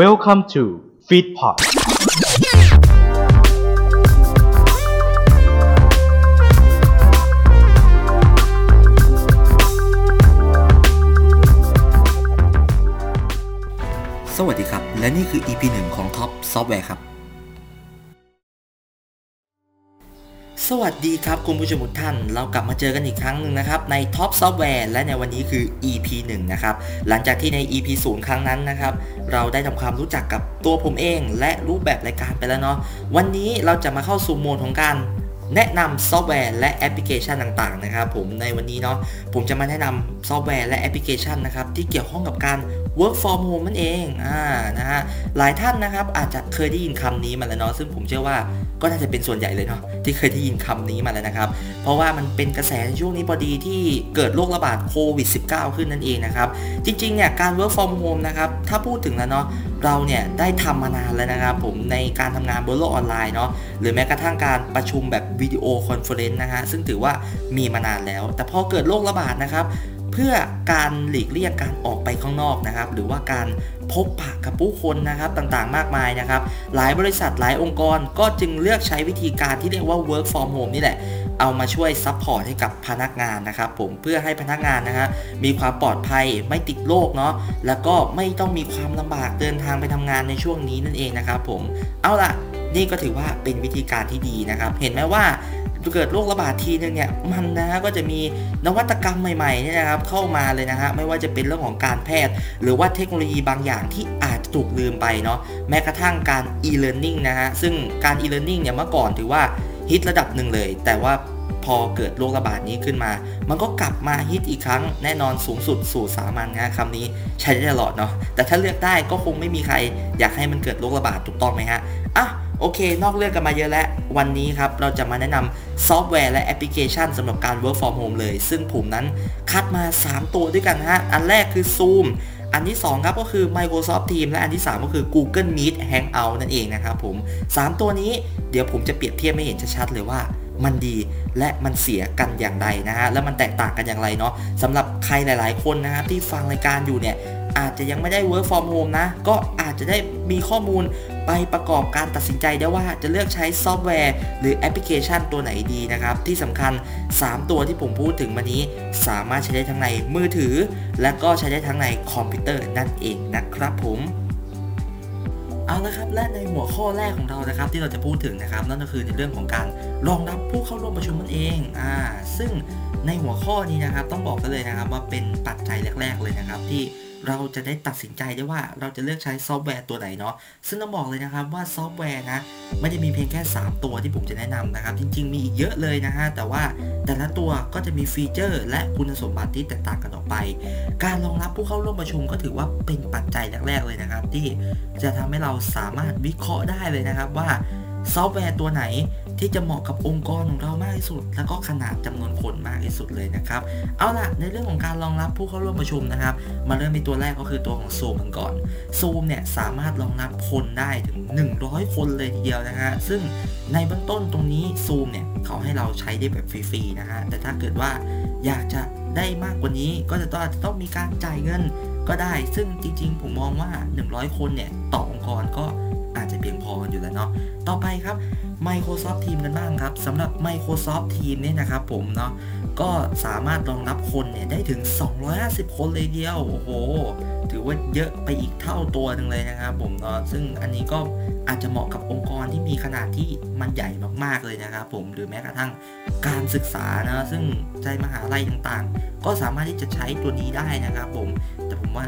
Welcome to FeedPod สวัสดีครับและนี่คือ EP 1 ของ Top Software ครับสวัสดีครับคุณผู้ชมทุกท่านเรากลับมาเจอกันอีกครั้งหนึ่งนะครับใน Top Software และในวันนี้คือ EP 1 นะครับหลังจากที่ใน EP 0 ครั้งนั้นนะครับเราได้ทำความรู้จักกับตัวผมเองและรูปแบบรายการไปแล้วเนาะวันนี้เราจะมาเข้าสู่โหมดของการแนะนำซอฟต์แวร์และแอปพลิเคชันต่างๆนะครับผมในวันนี้เนาะผมจะมาแนะนำซอฟต์แวร์และแอปพลิเคชันนะครับที่เกี่ยวข้องกับการ work from home นั่นเองนะฮะหลายท่านนะครับอาจจะเคยได้ยินคำนี้มาแล้วเนาะซึ่งผมเชื่อว่าก็น่าจะเป็นส่วนใหญ่เลยเนาะที่เคยได้ยินคำนี้มาแล้วนะครับเพราะว่ามันเป็นกระแสในช่วงนี้พอดีที่เกิดโรคระบาดโควิด -19 ขึ้นนั่นเองนะครับจริงๆเนี่ยการ work from home นะครับถ้าพูดถึงแล้วเนาะเราเนี่ยได้ทำมานานแล้วนะครับผมในการทำงานบนโลกออนไลน์เนาะหรือแม้กระทั่งการประชุมแบบวิดีโอคอนเฟอเรนซ์นะฮะซึ่งถือว่ามีมานานแล้วแต่พอเกิดโรคระบาดนะครับเพื่อการหลีกเลี่ยงการออกไปข้างนอกนะครับหรือว่าการพบปะกับผู้คนนะครับต่างๆมากมายนะครับหลายบริษัทหลายองค์กรก็จึงเลือกใช้วิธีการที่เรียกว่า work from home นี่แหละเอามาช่วยซัพพอร์ตให้กับพนักงานนะครับผมเพื่อให้พนักงานนะฮะมีความปลอดภัยไม่ติดโรคเนาะแล้วก็ไม่ต้องมีความลำบากเดินทางไปทำงานในช่วงนี้นั่นเองนะครับผมเอาล่ะนี่ก็ถือว่าเป็นวิธีการที่ดีนะครับเห็นไหมว่าเกิดโรคระบาดทีนึงเนี่ยมันนะฮะก็จะมีนวัตกรรมใหม่ๆเนี่ยนะครับเข้ามาเลยนะฮะไม่ว่าจะเป็นเรื่องของการแพทย์หรือว่าเทคโนโลยีบางอย่างที่อาจจะถูกลืมไปเนาะแม้กระทั่งการ e-learning นะฮะซึ่งการ e-learning เนี่ยเมื่อก่อนถือว่าฮิตระดับหนึ่งเลยแต่ว่าพอเกิดโรคระบาดนี้ขึ้นมามันก็กลับมาฮิตอีกครั้งแน่นอนสูงสุดสู่สามัญนะคำนี้ใช้ได้ตลอดเนาะแต่ถ้าเลือกได้ก็คงไม่มีใครอยากให้มันเกิดโรคระบาดถูกต้องไหมฮะอ่ะโอเคนอกเรื่องกันมาเยอะแล้ววันนี้ครับเราจะมาแนะนำซอฟต์แวร์และแอปพลิเคชันสำหรับการ work from home เลยซึ่งผมนั้นคัดมา3ตัวด้วยกันฮะอันแรกคือ Zoom อันที่2ครับก็คือ Microsoft Teams และอันที่3ก็คือ Google Meet Hangout นั่นเองนะครับผม3ตัวนี้เดี๋ยวผมจะเปรียบเทียบให้เห็นชัดๆเลยว่ามันดีและมันเสียกันอย่างไรนะฮะแล้วมันแตกต่างกันอย่างไรเนาะสำหรับใครหลายๆคนนะครับที่ฟังรายการอยู่เนี่ยอาจจะยังไม่ได้ work from home นะก็อาจจะได้มีข้อมูลไปประกอบการตัดสินใจได้ว่าจะเลือกใช้ซอฟต์แวร์หรือแอปพลิเคชันตัวไหนดีนะครับที่สำคัญ3ตัวที่ผมพูดถึงวันนี้สามารถใช้ได้ทั้งในมือถือและก็ใช้ได้ทั้งในคอมพิวเตอร์นั่นเองนะครับผมเอาละครับและในหัวข้อแรกของเรานะครับที่เราจะพูดถึงนะครับนั่นก็คือในเรื่องของการรองรับผู้เข้าร่วมประชุมนั่นเองซึ่งในหัวข้อนี้นะครับต้องบอกกันเลยนะครับว่าเป็นปัจจัยแรกๆเลยนะครับที่เราจะได้ตัดสินใจได้ว่าเราจะเลือกใช้ซอฟต์แวร์ตัวไหนเนาะซึ่งต้องบอกเลยนะครับว่าซอฟต์แวร์นะไม่ได้มีเพียงแค่3ตัวที่ผมจะแนะนำนะครับจริงๆมีอีกเยอะเลยนะฮะแต่ว่าแต่ละตัวก็จะมีฟีเจอร์และคุณสมบัติที่แตกต่างกันออกไปการรองรับผู้เข้าร่วมประชุมก็ถือว่าเป็นปัจจัยแรกๆเลยนะครับที่จะทำให้เราสามารถวิเคราะห์ได้เลยนะครับว่าซอฟต์แวร์ตัวไหนที่จะเหมาะกับองค์กรของเรามากที่สุดแล้วก็ขนาดจำนวนคนมากที่สุดเลยนะครับเอาล่ะในเรื่องของการรองรับผู้เข้าร่วมประชุมนะครับมาเริ่มในตัวแรกก็คือตัวของ Zoom กันก่อน Zoom เนี่ยสามารถรองรับคนได้ถึง100คนเลยทีเดียวนะฮะซึ่งในเบื้องต้นตรงนี้ Zoom เนี่ยเขาให้เราใช้ได้แบบฟรีๆนะฮะแต่ถ้าเกิดว่าอยากจะได้มากกว่านี้ก็จะต้องมีการจ่ายเงินก็ได้ซึ่งจริงๆผมมองว่า100คนเนี่ยต่อองค์กรก็อาจจะเพียงพอกันอยู่แล้วเนาะต่อไปครับ Microsoft Teams กันบ้างครับสำหรับ Microsoft Teams เนี่ยนะครับผมเนาะก็สามารถรองรับคนเนี่ยได้ถึง250คนเลยเดียวโอ้โหถือว่าเยอะไปอีกเท่าตัวนึงเลยนะครับผมเนาะซึ่งอันนี้ก็อาจจะเหมาะกับองค์กรที่มีขนาดที่มันใหญ่มากๆเลยนะครับผมหรือแม้กระทั่งการศึกษานะซึ่งใจมหาลัยต่างๆก็สามารถที่จะใช้ตัวนี้ได้นะครับผมแต่ผมว่า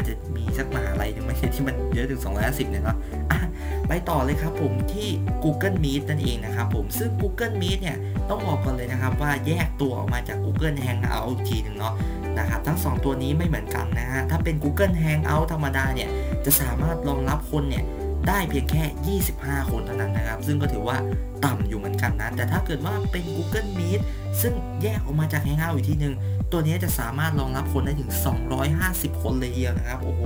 มันจะมีสักมหาลัยนึงไม่ใช่ที่มันเยอะถึง250เนี่ยเนาะไปต่อเลยครับผมที่ Google Meet นั่นเองนะครับผมซึ่ง Google Meet เนี่ยต้องบอกก่อนเลยนะครับว่าแยกตัวออกมาจาก Google Hangout อีกทีนึงเนาะนะครับทั้ง2ตัวนี้ไม่เหมือนกันนะฮะถ้าเป็น Google Hangout ธรรมดาเนี่ยจะสามารถรองรับคนเนี่ยได้เพียงแค่25คนเท่านั้นนะครับซึ่งก็ถือว่าต่ำอยู่เหมือนกันนะแต่ถ้าเกิดว่าเป็น Google Meet ซึ่งแยกออกมาจาก Hangout อีกทีนึงตัวนี้จะสามารถรองรับคนได้ถึง250คนเลยเดียวนะครับโอ้โห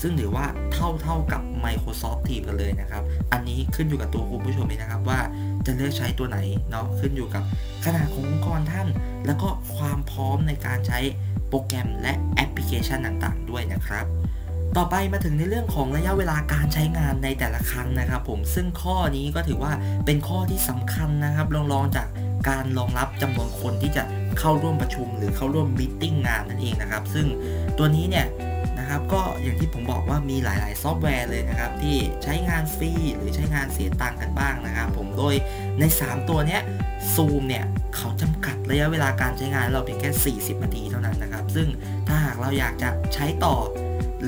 ซึ่งถือว่าเท่ากับ Microsoft Teams กันเลยนะครับอันนี้ขึ้นอยู่กับตัวคุณผู้ชมเองนะครับว่าจะเลือกใช้ตัวไหนเนาะขึ้นอยู่กับขนาดขององค์กรท่านแล้วก็ความพร้อมในการใช้โปรแกรมและแอปพลิเคชันต่างๆด้วยนะครับ ต่อไปมาถึงในเรื่องของระยะเวลาการใช้งานในแต่ละครั้งนะครับผมซึ่งข้อนี้ก็ถือว่าเป็นข้อที่สำคัญนะครับลองจากการรองรับจำนวนคนที่จะเข้าร่วมประชุมหรือเข้าร่วมมีตติ้งงานนั่นเองนะครับซึ่งตัวนี้เนี่ยนะครับก็อย่างที่ผมบอกว่ามีหลายๆซอฟต์แวร์เลยนะครับที่ใช้งานฟรีหรือใช้งานเสียตังค์กันบ้างนะครับผมโดยใน3ตัวเนี้ย Zoom เนี่ยเขาจำกัดระยะเวลาการใช้งานเราเพียงแค่40นาทีเท่านั้นนะครับซึ่งถ้าหากเราอยากจะใช้ต่อ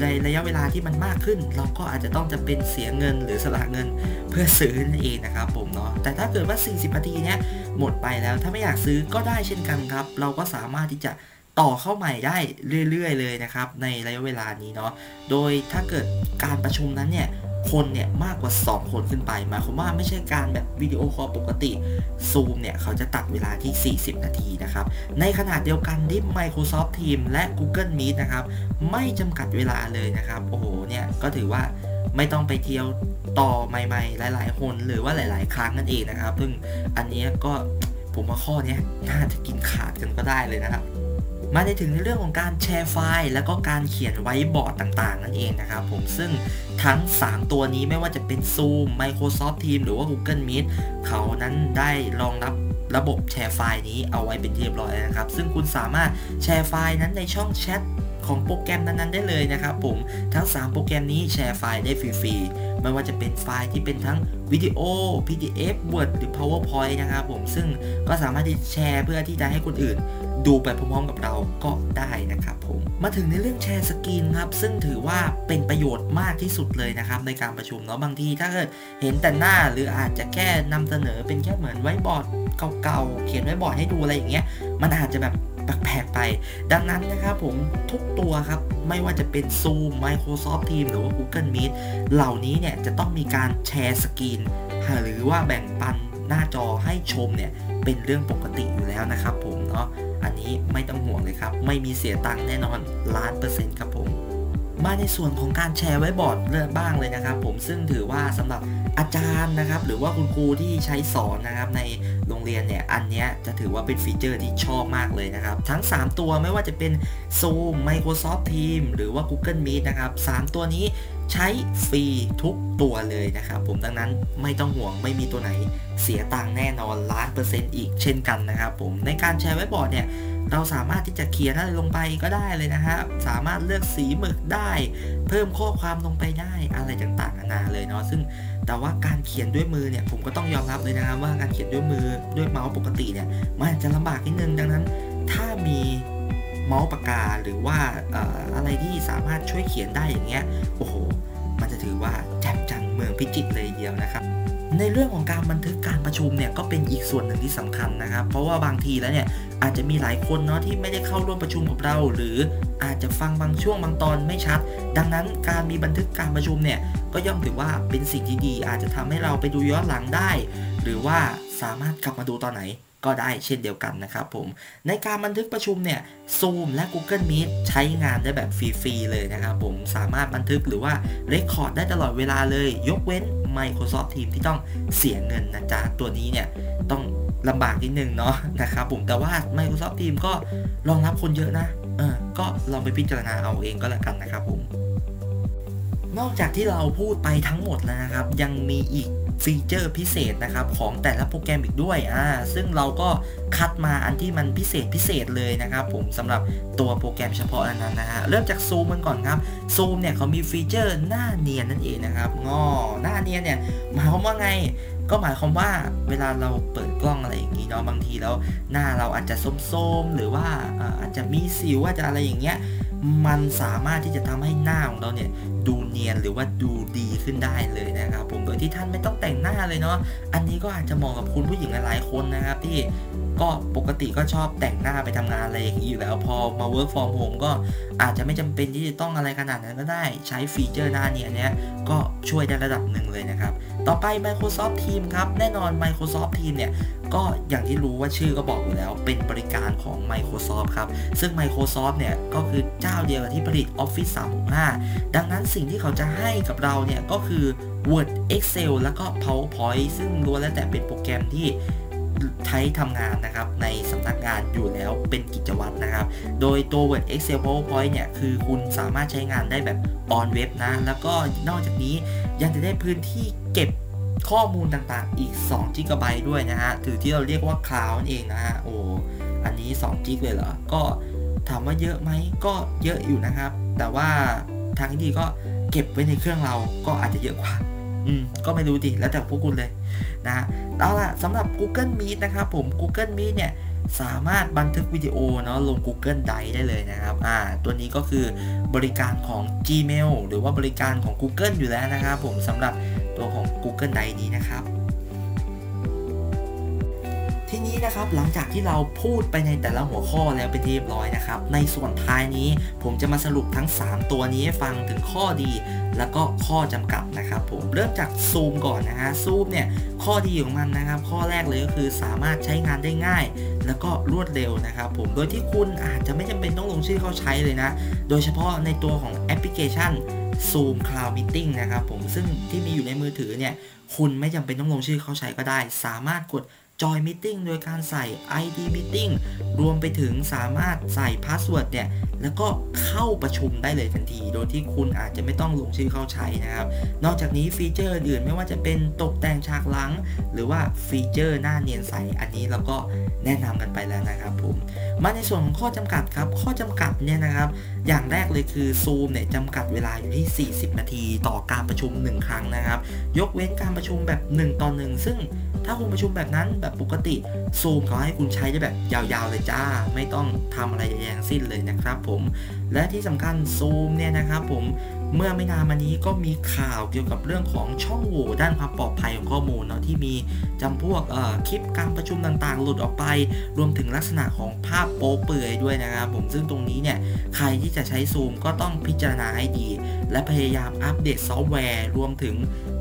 ในระยะเวลาที่มันมากขึ้นเราก็อาจจะต้องจะเป็นเสียเงินหรือสละเงินเพื่อซื้อนั่นเองนะครับผมเนาะแต่ถ้าเกิดว่า40นาทีเนี้ยหมดไปแล้วถ้าไม่อยากซื้อก็ได้เช่นกันครับเราก็สามารถที่จะต่อเข้าใหม่ได้เรื่อยๆเลยนะครับในระยะเวลานี้เนาะโดยถ้าเกิดการประชุมนั้นเนี่ยคนเนี่ยมากกว่า2คนขึ้นไปหมายความว่าไม่ใช่การแบบวิดีโอคอลปกติ Zoom เนี่ยเขาจะตัดเวลาที่40นาทีนะครับในขณะเดียวกันที่ Microsoft Teams และ Google Meet นะครับไม่จำกัดเวลาเลยนะครับโอ้โหเนี่ยก็ถือว่าไม่ต้องไปเที่ยวต่อใหม่ๆหลายๆคนหรือว่าหลายๆครั้งนั่นเองนะครับซึ่งอันนี้ก็ผมว่าข้อนี้น่าจะกินขาดกันก็ได้เลยนะครับมาในถึงในเรื่องของการแชร์ไฟล์แล้วก็การเขียนไว้บอร์ดต่างๆนั่นเองนะครับผมซึ่งทั้ง3ตัวนี้ไม่ว่าจะเป็น Zoom Microsoft Teams หรือว่า Google Meet เขานั้นได้รองรับระบบแชร์ไฟล์นี้เอาไว้เป็นที่เรียบร้อยแล้วนะครับซึ่งคุณสามารถแชร์ไฟล์นั้นในช่องแชทของโปรแกรมนั้นๆได้เลยนะครับผมทั้ง3โปรแกรมนี้แชร์ไฟล์ได้ฟรีๆไม่ว่าจะเป็นไฟล์ที่เป็นทั้งวิดีโอ PDF Word หรือ PowerPoint นะครับผมซึ่งก็สามารถที่แชร์เพื่อที่จะให้คนอื่นดูไปพร้อมๆกับเราก็ได้นะครับผมมาถึงในเรื่องแชร์สกรีนครับซึ่งถือว่าเป็นประโยชน์มากที่สุดเลยนะครับในการประชุมเนาะบางทีถ้าเกิดเห็นแต่หน้าหรืออาจจะแค่นำเสนอเป็นแค่เหมือนไว้บอร์ดเก่าๆเขียนไว้บอร์ดให้ดูอะไรอย่างเงี้ยมันอาจจะแบบแปลกไปดังนั้นนะครับผมทุกตัวครับไม่ว่าจะเป็น Zoom Microsoft Teams หรือว่า Google Meet เหล่านี้เนี่ยจะต้องมีการแชร์สกรีนหรือว่าแบ่งปันหน้าจอให้ชมเนี่ยเป็นเรื่องปกติอยู่แล้วนะครับผมเนาะอันนี้ไม่ต้องห่วงเลยครับไม่มีเสียตังค์แน่นอน 100% ครับผมมาในส่วนของการแชร์ไว้บอร์ดเรื่องบ้างเลยนะครับผมซึ่งถือว่าสำหรับอาจารย์นะครับหรือว่าคุณครูที่ใช้สอนนะครับในโรงเรียนเนี่ยอันเนี้ยจะถือว่าเป็นฟีเจอร์ที่ชอบมากเลยนะครับทั้ง3ตัวไม่ว่าจะเป็น Zoom Microsoft Teams หรือว่า Google Meet นะครับ3ตัวนี้ใช้ฟรีทุกตัวเลยนะครับผมดังนั้นไม่ต้องห่วงไม่มีตัวไหนเสียตังค์แน่นอน 100% อีกเช่นกันนะครับผมในการแชร์ไว้บอร์ดเนี่ยเราสามารถที่จะเขียนอะไรลงไปก็ได้เลยนะครับสามารถเลือกสีหมึกได้เพิ่มข้อความลงไปได้อะไรต่างๆนานาเลยเนาะซึ่งแต่ว่าการเขียนด้วยมือเนี่ยผมก็ต้องยอมรับเลยนะครับว่าการเขียนด้วยมือด้วยเมาส์ปกติเนี่ยมันอาจจะลำบากนิดนึงดังนั้นถ้ามีเมาส์ปากกาหรือว่าอะไรที่สามารถช่วยเขียนได้อย่างเงี้ยโอ้โหมันจะถือว่าแจ่มจันเมืองพิจิตรเลยเดียวนะครับในเรื่องของการบันทึกการประชุมเนี่ยก็เป็นอีกส่วนหนึ่งที่สำคัญนะครับเพราะว่าบางทีแล้วเนี่ยอาจจะมีหลายคนเนาะที่ไม่ได้เข้าร่วมประชุมกับเราหรืออาจจะฟังบางช่วงบางตอนไม่ชัดดังนั้นการมีบันทึกการประชุมเนี่ยก็ย่อมถือว่าเป็นสิ่งที่ดีอาจจะทำให้เราไปดูย้อนหลังได้หรือว่าสามารถกลับมาดูตอนไหนก็ได้เช่นเดียวกันนะครับผมในการบันทึกประชุมเนี่ย Zoom และ Google Meet ใช้งานได้แบบฟรีๆเลยนะครับผมสามารถบันทึกหรือว่าเรคคอร์ดได้ตลอดเวลาเลยยกเว้น Microsoft Teams ที่ต้องเสียเงินนะจ๊ะตัวนี้เนี่ยต้องลำบากนิดนึงเนาะนะครับผมแต่ว่า Microsoft Teams ก็รองรับคนเยอะนะก็ลองไปพิจารณาเอาเองก็แล้วกันนะครับผมนอกจากที่เราพูดไปทั้งหมดแล้วนะครับยังมีอีกฟีเจอร์พิเศษนะครับของแต่ละโปรแกรมอีกด้วยซึ่งเราก็คัดมาอันที่มันพิเศษเลยนะครับผมสำหรับตัวโปรแกรมเฉพาะอันนั้นนะฮะเริ่มจาก Zoom กันก่อนครับ Zoom เนี่ยเขามีฟีเจอร์หน้าเนียนนั่นเองนะครับหน้าเนียนเนี่ยหมายความว่าไงก็หมายความว่าเวลาเราเปิดกล้องอะไรอย่างนี้เนาะบางทีแล้วหน้าเราอาจจะส้มๆหรือว่าอาจจะมีสิวอาจจะอะไรอย่างเงี้ยมันสามารถที่จะทำให้หน้าของเราเนี่ยดูเนียนหรือว่าดูดีขึ้นได้เลยนะครับผมโดยที่ท่านไม่ต้องแต่งหน้าเลยเนาะอันนี้ก็อาจจะเหมาะกับคุณผู้หญิงหลายคนนะครับที่ก็ปกติก็ชอบแต่งหน้าไปทำงานอะไรอย่างนี้อยู่แล้วพอมา work from home ก็อาจจะไม่จำเป็นที่จะต้องอะไรขนาดนั้นก็ได้ใช้ฟีเจอร์หน้าเนียนเนี้ยก็ช่วยได้ระดับหนึ่งเลยนะครับต่อไป Microsoft Teams ครับแน่นอน Microsoft Teams เนี่ยก็อย่างที่รู้ว่าชื่อก็บอกอยู่แล้วเป็นบริการของ Microsoft ครับซึ่ง Microsoft เนี่ยก็คือเจ้าเดียวที่ผลิต Office 365 ดังนั้นสิ่งที่เขาจะให้กับเราเนี่ยก็คือ Word Excel แล้วก็ PowerPoint ซึ่งล้วนแล้วแต่เป็นโปรแกรมที่ ใช้ทำงานนะครับในสำนักงานอยู่แล้วเป็นกิจวัตรนะครับโดยตัว Word Excel PowerPoint เนี่ยคือคุณสามารถใช้งานได้แบบออนเว็บนะแล้วก็นอกจากนี้ยังจะได้พื้นที่เก็บข้อมูลต่างๆอีก2 GB ด้วยนะฮะถือที่เราเรียกว่า Cloud นั่นเองนะฮะโอ้อันนี้2 GB เลยเหรอก็ถามว่าเยอะไหมก็เยอะอยู่นะครับแต่ว่าทางที่ดีก็เก็บไว้ในเครื่องเราก็อาจจะเยอะกว่าก็ไม่รู้ดิแล้วแต่พวกคุณเลยนะฮะเอาล่ะสำหรับ Google Meet นะครับผม Google Meet เนี่ยสามารถบันทึกวิดีโอเนาะลง Google Drive ได้เลยนะครับตัวนี้ก็คือบริการของ Gmail หรือว่าบริการของ Google อยู่แล้วนะครับผมสำหรับตัวของ Google Drive นี้นะครับทีนี้นะครับหลังจากที่เราพูดไปในแต่ละหัวข้อแล้วเป็นที่เรียบร้อยนะครับในส่วนท้ายนี้ผมจะมาสรุปทั้ง3ตัวนี้ให้ฟังถึงข้อดีแล้วก็ข้อจำกัดนะครับผมเริ่มจาก Zoom ก่อนนะฮะ Zoom เนี่ยข้อดีของมันนะครับข้อแรกเลยก็คือสามารถใช้งานได้ง่ายแล้วก็รวดเร็วนะครับผมโดยที่คุณอาจจะไม่จำเป็นต้องลงชื่อเข้าใช้เลยนะโดยเฉพาะในตัวของแอปพลิเคชัน Zoom Cloud Meeting นะครับผมซึ่งที่มีอยู่ในมือถือเนี่ยคุณไม่จำเป็นต้องลงชื่อเข้าใช้ก็ได้สามารถกดJoin Meeting โดยการใส่ ID Meeting รวมไปถึงสามารถใส่ Password เนี่ยแล้วก็เข้าประชุมได้เลยทันทีโดยที่คุณอาจจะไม่ต้องลงชื่อเข้าใช้นะครับนอกจากนี้ฟีเจอร์อื่นไม่ว่าจะเป็นตกแต่งฉากหลังหรือว่าฟีเจอร์หน้าเนียนใสอันนี้เราก็แนะนำกันไปแล้วนะครับผมมาในส่วนของข้อจำกัดครับข้อจำกัดเนี่ยนะครับอย่างแรกเลยคือ Zoom เนี่ยจำกัดเวลาอยู่ที่40นาทีต่อการประชุม1ครั้งนะครับยกเว้นการประชุมแบบ1-1ซึ่งถ้าคุณประชุมแบบนั้นแบบปกติ Zoom เขาให้คุณใช้ได้แบบยาวๆเลยจ้าไม่ต้องทำอะไรแยงสิ้นเลยนะครับผมและที่สำคัญ Zoom เนี่ยนะครับผมเมื่อไม่นานมานี้ก็มีข่าวเกี่ยวกับเรื่องของช่องโหว่ด้านความปลอดภัยของข้อมูลเนาะที่มีจำพวกคลิปการประชุมต่างๆหลุดออกไปรวมถึงลักษณะของภาพโป๊เปื่อยด้วยนะครับผมซึ่งตรงนี้เนี่ยใครที่จะใช้ Zoom ก็ต้องพิจารณาให้ดีและพยายามอัปเดตซอฟต์แวร์รวมถึง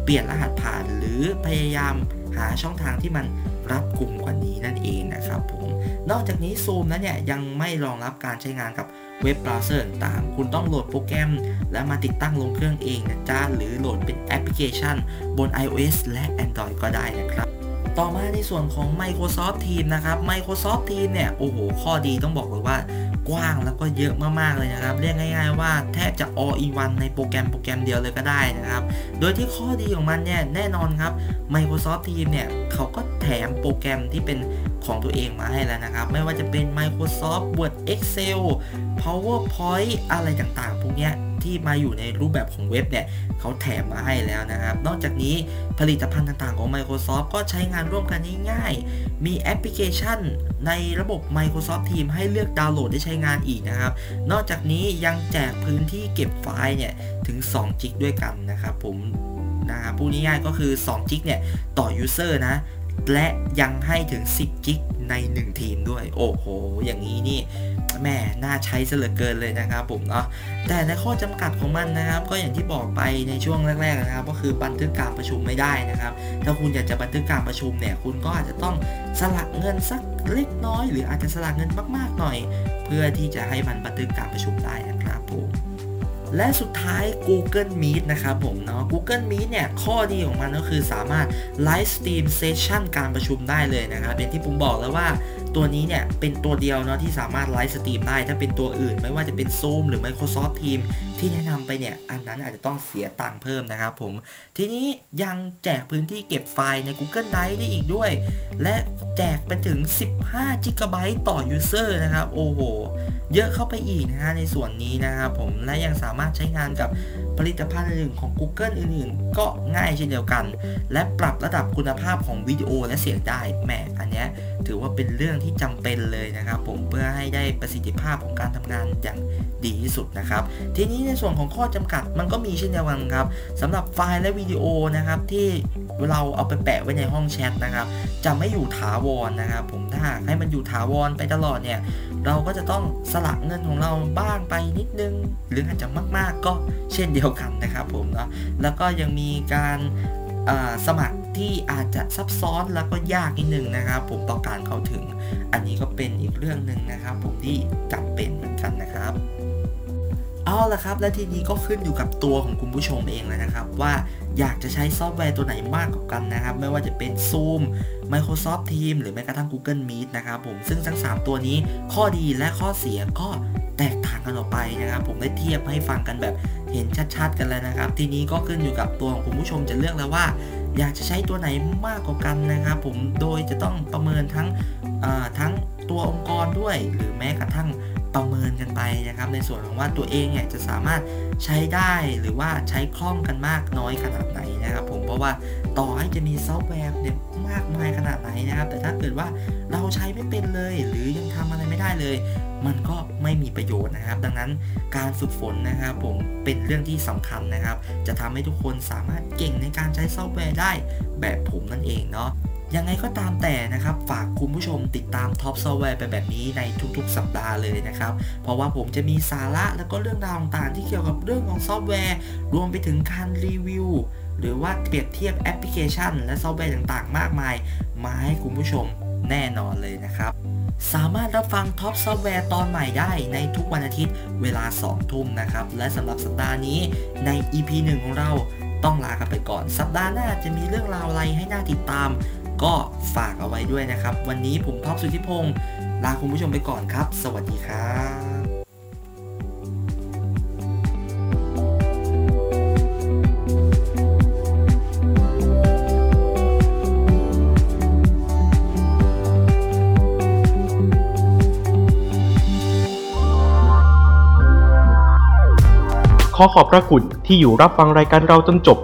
เปลี่ยนรหัสผ่านหรือพยายามหาช่องทางที่มันรัดกุมกว่านี้นั่นเองนะครับผมนอกจากนี้ Zoom นั้นเนี่ยยังไม่รองรับการใช้งานกับเว็บเบราว์เซอร์ต่างๆคุณต้องโหลดโปรแกรมและมาติดตั้งลงเครื่องเองนะจ๊ะหรือโหลดเป็นแอปพลิเคชันบน iOS และ Android ก็ได้นะครับต่อมาในส่วนของ Microsoft Teams นะครับ Microsoft Teams เนี่ยโอ้โหข้อดีต้องบอกเลยว่ากว้างแล้วก็เยอะมากๆเลยนะครับเรียกง่ายๆว่าแทบจะ all in one ในโปรแกรมเดียวเลยก็ได้นะครับโดยที่ข้อดีของมันเนี่ยแน่นอนครับ Microsoft Teams เนี่ยเขาก็แถมโปรแกรมที่เป็นของตัวเองมาให้แล้วนะครับไม่ว่าจะเป็น Microsoft Word Excel PowerPoint อะไรต่างๆพวกเนี้ยที่มาอยู่ในรูปแบบของเว็บเนี่ยเขาแถมมาให้แล้วนะครับนอกจากนี้ผลิตภัณฑ์ต่างๆของ Microsoft ก็ใช้งานร่วมกันง่ายๆมีแอปพลิเคชันในระบบ Microsoft Teams ให้เลือกดาวน์โหลดได้ใช้งานอีกนะครับนอกจากนี้ยังแจกพื้นที่เก็บไฟล์เนี่ยถึง2จิกด้วยกันนะครับผมนะครับพูดง่ายๆก็คือ2จิกเนี่ยต่อ user นะและยังให้ถึง10จิกใน1ทีมด้วยโอ้โหอย่างนี้นี่แม่น่าใช้ซะเหลือเกินเลยนะครับผมเนาะแต่ในข้อจำกัดของมันนะครับก็อย่างที่บอกไปในช่วงแรกๆนะครับก็คือบันทึกการประชุมไม่ได้นะครับถ้าคุณอยากจะบันทึกการประชุมเนี่ยคุณก็อาจจะต้องสละเงินสักเล็กน้อยหรืออาจจะสละเงินมากๆหน่อยเพื่อที่จะให้มันบันทึกการประชุมได้นะครับผมและสุดท้าย Google Meet นะครับผมเนาะ Google Meet เนี่ยข้อดีของมันก็คือสามารถไลฟ์สตรีมเซสชั่นการประชุมได้เลยนะครับเป็นที่ผมบอกแล้วว่าตัวนี้เนี่ยเป็นตัวเดียวเนาะที่สามารถไลฟ์สตรีมได้ถ้าเป็นตัวอื่นไม่ว่าจะเป็น Zoom หรือ Microsoft Teams ที่แนะนำไปเนี่ยอันนั้นอาจจะต้องเสียตังค์เพิ่มนะครับผมทีนี้ยังแจกพื้นที่เก็บไฟล์ใน Google Drive ได้อีกด้วยและแจกไปถึง15 GB ต่อ User นะครับโอ้โหเยอะเข้าไปอีกนะฮะในส่วนนี้นะครับผมและยังสามารถใช้งานกับผลิตภัณฑ์อื่นของ Google อื่นๆก็ง่ายเช่นเดียวกันและปรับระดับคุณภาพของวิดีโอและเสียงได้แหมอันเนี้ยถือว่าเป็นเรื่องที่จำเป็นเลยนะครับผมเพื่อให้ได้ประสิทธิภาพของการทำงานอย่างดีที่สุดนะครับทีนี้ในส่วนของข้อจำกัดมันก็มีเช่นเดียวกันครับสำหรับไฟล์และวิดีโอนะครับที่เราเอาไปแปะไว้ในห้องแชทนะครับจะไม่อยู่ถาวรนะครับผมถ้าให้มันอยู่ถาวรไปตลอดเนี่ยเราก็จะต้องสละเงินของเราบ้างไปนิดนึงหรืออาจจะมากๆก็เช่นเดียวกันนะครับผมเนาะแล้วก็ยังมีการสมัครที่อาจจะซับซ้อนแล้วก็ยากนิดนึงนะครับผมต่อการเข้าถึงอันนี้ก็เป็นอีกเรื่องนึงนะครับผมที่จำเป็นเหมือนกันนะครับเอาล่ะครับและทีนี้ก็ขึ้นอยู่กับตัวของคุณผู้ชมเองแล้วนะครับว่า อยากจะใช้ซอฟต์แวร์ตัวไหนมากกว่ากันนะครับไม่ว่าจะเป็น Zoom Microsoft Teams หรือแม้กระทั่ง Google Meet นะครับผมซึ่งทั้ง3ตัวนี้ข้อดีและข้อเสียก็แตกต่างกันออกไปนะครับผมได้เทียบให้ฟังกันแบบเห็นชัดๆกันแล้วนะครับทีนี้ก็ขึ้นอยู่กับตัวของคุณผู้ชมจะเลือกแล้วว่าอยากจะใช้ตัวไหนมากกว่ากันนะครับผมโดยจะต้องประเมินทั้งตัวองค์กรด้วยหรือแม้กระทั่งประเมินกันไปนะครับในส่วนของว่าตัวเองเนี่ยจะสามารถใช้ได้หรือว่าใช้คล่องกันมากน้อยขนาดไหนนะครับผมเพราะว่าต่อให้จะมีซอฟต์แวร์เนี่ยมากมายขนาดไหนนะครับแต่ถ้าเกิดว่าเราใช้ไม่เป็นเลยหรือยังทำอะไรไม่ได้เลยมันก็ไม่มีประโยชน์นะครับดังนั้นการฝึกฝนนะครับผมเป็นเรื่องที่สำคัญนะครับจะทำให้ทุกคนสามารถเก่งในการใช้ซอฟต์แวร์ได้แบบผมนั่นเองเนาะยังไงก็ตามแต่นะครับฝากคุณผู้ชมติดตาม Top Software ไปแบบนี้ในทุกๆสัปดาห์เลยนะครับเพราะว่าผมจะมีสาระแล้วก็เรื่องราวต่างๆที่เกี่ยวกับเรื่องของซอฟต์แวร์รวมไปถึงการรีวิวหรือว่าเปรียบเทียบแอปพลิเคชันและซอฟต์แวร์ต่างๆมากมายมาให้คุณผู้ชมแน่นอนเลยนะครับสามารถรับฟัง Top Software ตอนใหม่ได้ในทุกวันอาทิตย์เวลา 20:00 น.นะครับและสำหรับสัปดาห์นี้ใน EP 1 ของเราต้องลากันไปก่อนสัปดาห์หน้าจะมีเรื่องราวอะไรให้น่าติดตามก็ฝากเอาไว้ด้วยนะครับวันนี้ผมท็อปสุทธิพงศ์ลาคุณผู้ชมไปก่อนครับสวัสดีครับขอขอบพระคุณที่อยู่รับฟังรายการเราจนจบ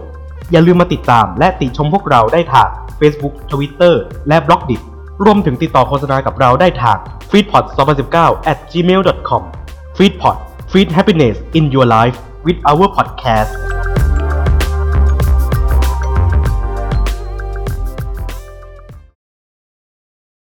อย่าลืมมาติดตามและติชมพวกเราได้ทาง Facebook Twitter และ Blogdip รวมถึงติดต่อโฆษณากับเราได้ทาง FeedPod 2019 @ gmail.com FeedPod Feed Happiness in Your Life with our podcast